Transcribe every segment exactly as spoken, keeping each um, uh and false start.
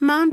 Mom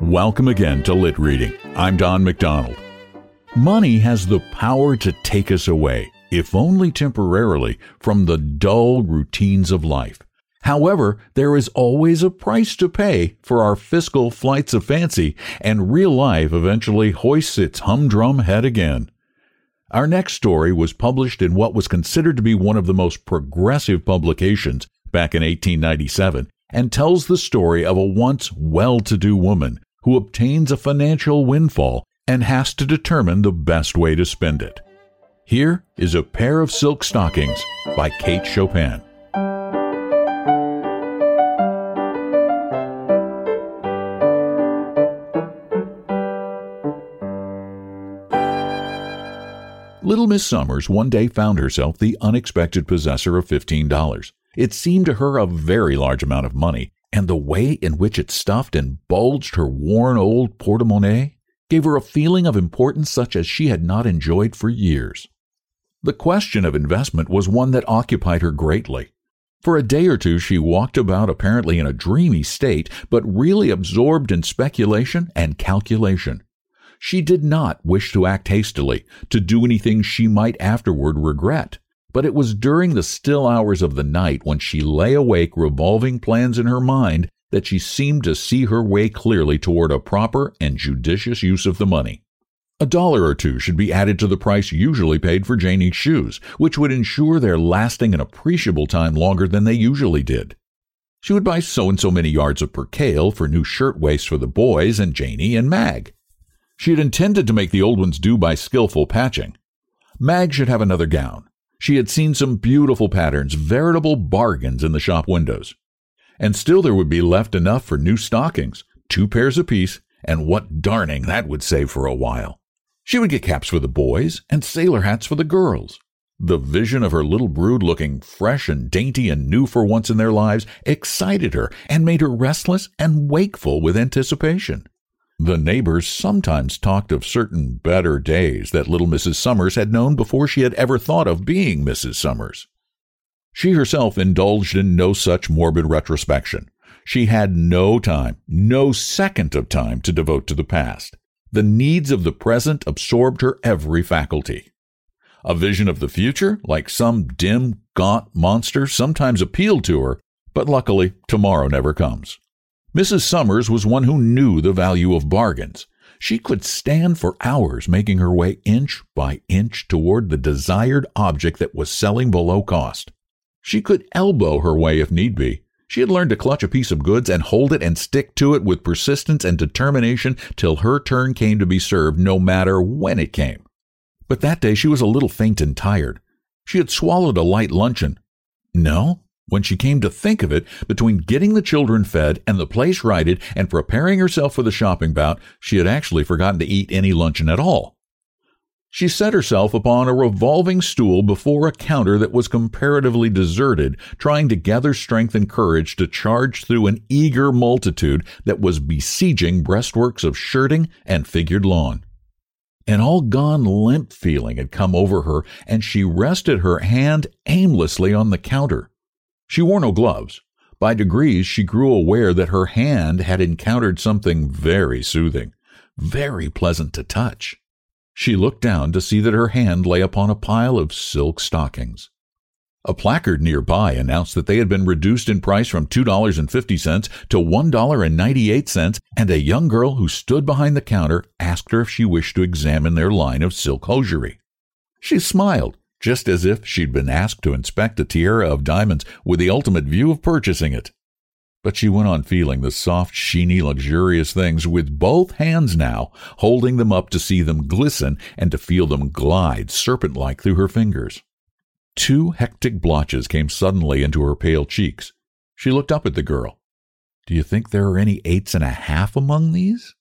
Welcome again to Lit Reading. I'm Don McDonald. Money has the power to take us away, if only temporarily, from the dull routines of life. However, there is always a price to pay for our fiscal flights of fancy, and real life eventually hoists its humdrum head again. Our next story was published in what was considered to be one of the most progressive publications back in eighteen ninety-seven, and tells the story of a once well-to-do woman who obtains a financial windfall and has to determine the best way to spend it. Here is A Pair of Silk Stockings by Kate Chopin. Little Miss Summers one day found herself the unexpected possessor of fifteen dollars. It seemed to her a very large amount of money, and the way in which it stuffed and bulged her worn old portemonnaie gave her a feeling of importance such as she had not enjoyed for years. The question of investment was one that occupied her greatly. For a day or two she walked about apparently in a dreamy state, but really absorbed in speculation and calculation. She did not wish to act hastily, to do anything she might afterward regret, but it was during the still hours of the night when she lay awake revolving plans in her mind that she seemed to see her way clearly toward a proper and judicious use of the money. A dollar or two should be added to the price usually paid for Janie's shoes, which would ensure their lasting an appreciable time longer than they usually did. She would buy so and so many yards of percale for new shirtwaists for the boys and Janie and Mag. She had intended to make the old ones do by skillful patching. Mag should have another gown. She had seen some beautiful patterns, veritable bargains in the shop windows. And still there would be left enough for new stockings, two pairs apiece, and what darning that would save for a while. She would get caps for the boys and sailor hats for the girls. The vision of her little brood looking fresh and dainty and new for once in their lives excited her and made her restless and wakeful with anticipation. The neighbors sometimes talked of certain better days that little Missus Summers had known before she had ever thought of being Missus Summers. She herself indulged in no such morbid retrospection. She had no time, no second of time to devote to the past. The needs of the present absorbed her every faculty. A vision of the future, like some dim, gaunt monster, sometimes appealed to her, but luckily, tomorrow never comes. Missus Summers was one who knew the value of bargains. She could stand for hours making her way inch by inch toward the desired object that was selling below cost. She could elbow her way if need be. She had learned to clutch a piece of goods and hold it and stick to it with persistence and determination till her turn came to be served, no matter when it came. But that day she was a little faint and tired. She had swallowed a light luncheon. No. When she came to think of it, between getting the children fed and the place righted and preparing herself for the shopping bout, she had actually forgotten to eat any luncheon at all. She set herself upon a revolving stool before a counter that was comparatively deserted, trying to gather strength and courage to charge through an eager multitude that was besieging breastworks of shirting and figured lawn. An all-gone limp feeling had come over her, and she rested her hand aimlessly on the counter. She wore no gloves. By degrees, she grew aware that her hand had encountered something very soothing, very pleasant to touch. She looked down to see that her hand lay upon a pile of silk stockings. A placard nearby announced that they had been reduced in price from two dollars and fifty cents to one dollar and ninety-eight cents, and a young girl who stood behind the counter asked her if she wished to examine their line of silk hosiery. She smiled, just as if she'd been asked to inspect a tiara of diamonds with the ultimate view of purchasing it. But she went on feeling the soft, sheeny, luxurious things with both hands now, holding them up to see them glisten and to feel them glide serpent-like through her fingers. Two hectic blotches came suddenly into her pale cheeks. She looked up at the girl. "Do you think there are any eights and a half among these?"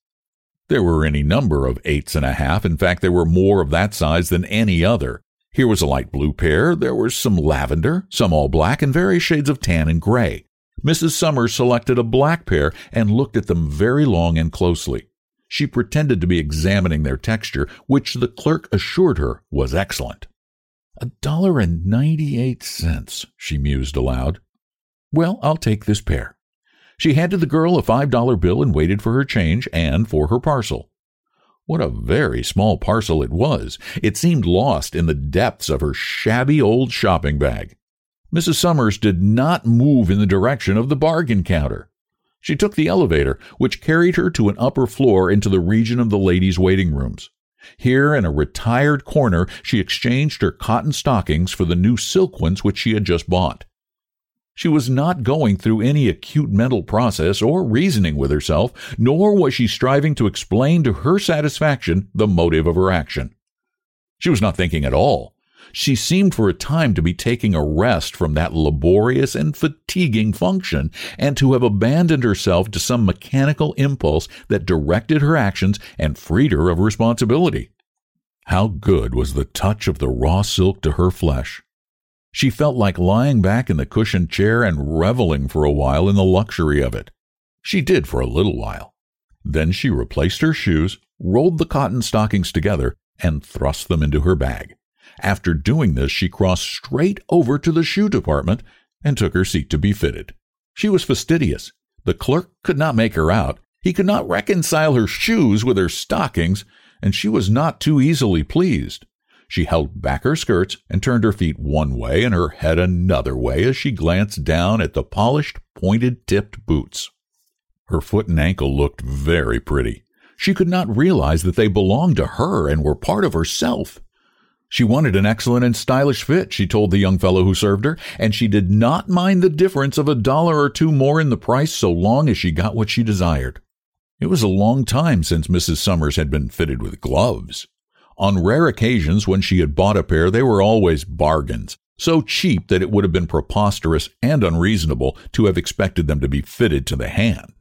There were any number of eights and a half. In fact, there were more of that size than any other. Here was a light blue pair. There was some lavender, some all black, and various shades of tan and gray. Missus Summers selected a black pair and looked at them very long and closely. She pretended to be examining their texture, which the clerk assured her was excellent. A dollar and ninety-eight cents, she mused aloud. Well, I'll take this pair. She handed the girl a five-dollar bill and waited for her change and for her parcel. What a very small parcel it was. It seemed lost in the depths of her shabby old shopping bag. Missus Summers did not move in the direction of the bargain counter. She took the elevator, which carried her to an upper floor into the region of the ladies' waiting rooms. Here, in a retired corner, she exchanged her cotton stockings for the new silk ones which she had just bought. She was not going through any acute mental process or reasoning with herself, nor was she striving to explain to her satisfaction the motive of her action. She was not thinking at all. She seemed for a time to be taking a rest from that laborious and fatiguing function, and to have abandoned herself to some mechanical impulse that directed her actions and freed her of responsibility. How good was the touch of the raw silk to her flesh! She felt like lying back in the cushioned chair and reveling for a while in the luxury of it. She did for a little while. Then she replaced her shoes, rolled the cotton stockings together, and thrust them into her bag. After doing this, she crossed straight over to the shoe department and took her seat to be fitted. She was fastidious. The clerk could not make her out. He could not reconcile her shoes with her stockings, and she was not too easily pleased. She held back her skirts and turned her feet one way and her head another way as she glanced down at the polished, pointed-tipped boots. Her foot and ankle looked very pretty. She could not realize that they belonged to her and were part of herself. She wanted an excellent and stylish fit, she told the young fellow who served her, and she did not mind the difference of a dollar or two more in the price so long as she got what she desired. It was a long time since Missus Summers had been fitted with gloves. On rare occasions when she had bought a pair, they were always bargains, so cheap that it would have been preposterous and unreasonable to have expected them to be fitted to the hand.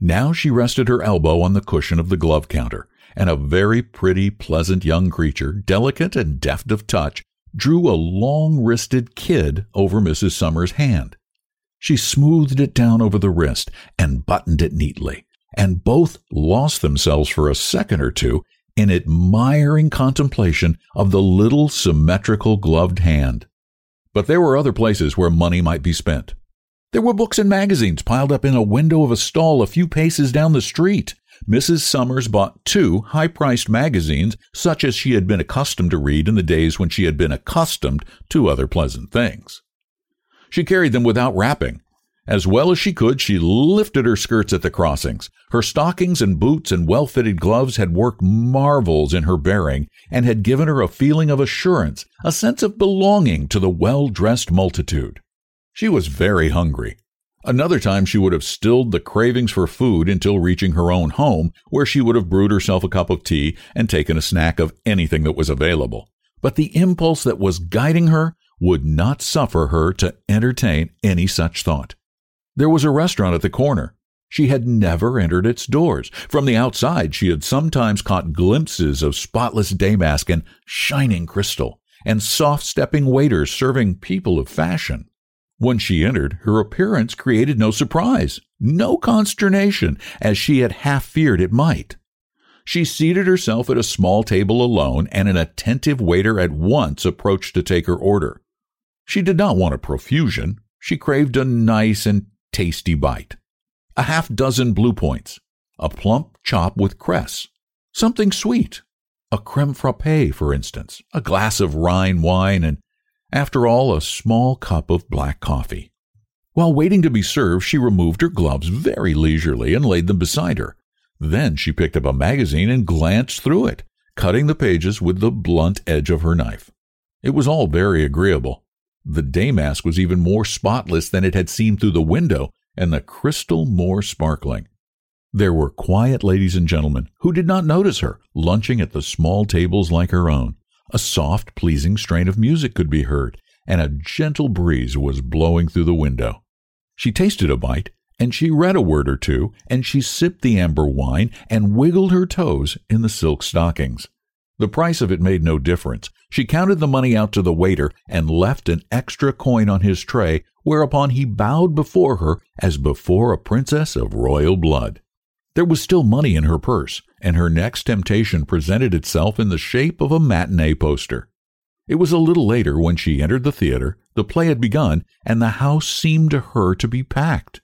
Now she rested her elbow on the cushion of the glove counter, and a very pretty, pleasant young creature, delicate and deft of touch, drew a long-wristed kid over Missus Summers' hand. She smoothed it down over the wrist and buttoned it neatly, and both lost themselves for a second or two in admiring contemplation of the little symmetrical gloved hand. But there were other places where money might be spent. There were books and magazines piled up in a window of a stall a few paces down the street. Missus Summers bought two high-priced magazines, such as she had been accustomed to read in the days when she had been accustomed to other pleasant things. She carried them without wrapping. As well as she could, she lifted her skirts at the crossings. Her stockings and boots and well-fitted gloves had worked marvels in her bearing and had given her a feeling of assurance, a sense of belonging to the well-dressed multitude. She was very hungry. Another time she would have stilled the cravings for food until reaching her own home, where she would have brewed herself a cup of tea and taken a snack of anything that was available. But the impulse that was guiding her would not suffer her to entertain any such thought. There was a restaurant at the corner. She had never entered its doors. From the outside, she had sometimes caught glimpses of spotless damask and shining crystal, and soft-stepping waiters serving people of fashion. When she entered, her appearance created no surprise, no consternation, as she had half feared it might. She seated herself at a small table alone, and an attentive waiter at once approached to take her order. She did not want a profusion. She craved a nice and tasty bite. A half dozen blue points, a plump chop with cress, something sweet, a creme frappée, for instance, a glass of Rhine wine, and, after all, a small cup of black coffee. While waiting to be served, she removed her gloves very leisurely and laid them beside her. Then she picked up a magazine and glanced through it, cutting the pages with the blunt edge of her knife. It was all very agreeable. The day mask was even more spotless than it had seemed through the window, and the crystal more sparkling. There were quiet ladies and gentlemen who did not notice her, lunching at the small tables like her own. A soft, pleasing strain of music could be heard, and a gentle breeze was blowing through the window. She tasted a bite, and she read a word or two, and she sipped the amber wine and wiggled her toes in the silk stockings. The price of it made no difference. She counted the money out to the waiter and left an extra coin on his tray, whereupon he bowed before her as before a princess of royal blood. There was still money in her purse, and her next temptation presented itself in the shape of a matinee poster. It was a little later when she entered the theater. The play had begun, and the house seemed to her to be packed.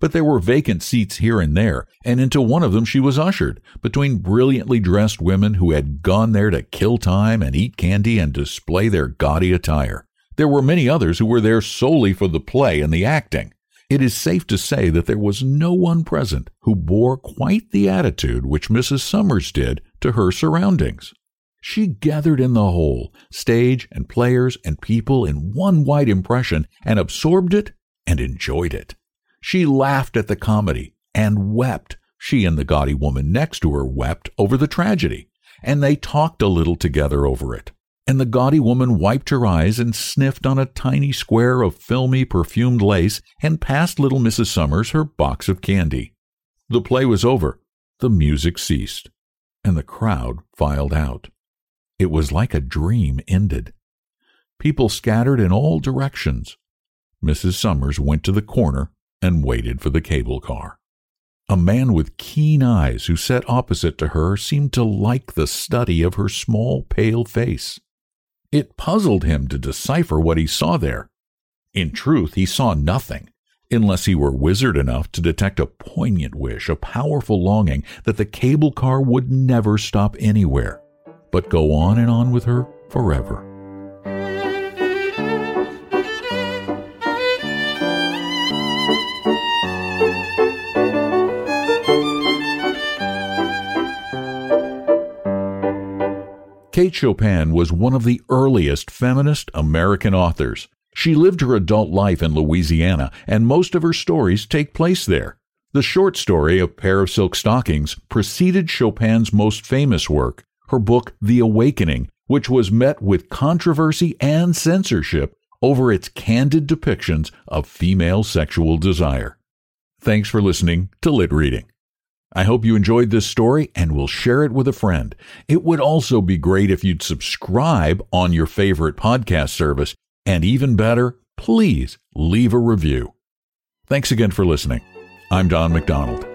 But there were vacant seats here and there, and into one of them she was ushered, between brilliantly dressed women who had gone there to kill time and eat candy and display their gaudy attire. There were many others who were there solely for the play and the acting. It is safe to say that there was no one present who bore quite the attitude which Missus Summers did to her surroundings. She gathered in the whole, stage and players and people, in one wide impression, and absorbed it and enjoyed it. She laughed at the comedy and wept. She and the gaudy woman next to her wept over the tragedy, and they talked a little together over it. And the gaudy woman wiped her eyes and sniffed on a tiny square of filmy, perfumed lace and passed little Missus Summers her box of candy. The play was over, the music ceased, and the crowd filed out. It was like a dream ended. People scattered in all directions. Missus Summers went to the corner and waited for the cable car. A man with keen eyes who sat opposite to her seemed to like the study of her small, pale face. It puzzled him to decipher what he saw there. In truth, he saw nothing, unless he were wizard enough to detect a poignant wish, a powerful longing that the cable car would never stop anywhere, but go on and on with her forever. Kate Chopin was one of the earliest feminist American authors. She lived her adult life in Louisiana, and most of her stories take place there. The short story, A Pair of Silk Stockings, preceded Chopin's most famous work, her book, The Awakening, which was met with controversy and censorship over its candid depictions of female sexual desire. Thanks for listening to Lit Reading. I hope you enjoyed this story and will share it with a friend. It would also be great if you'd subscribe on your favorite podcast service. And even better, please leave a review. Thanks again for listening. I'm Don McDonald.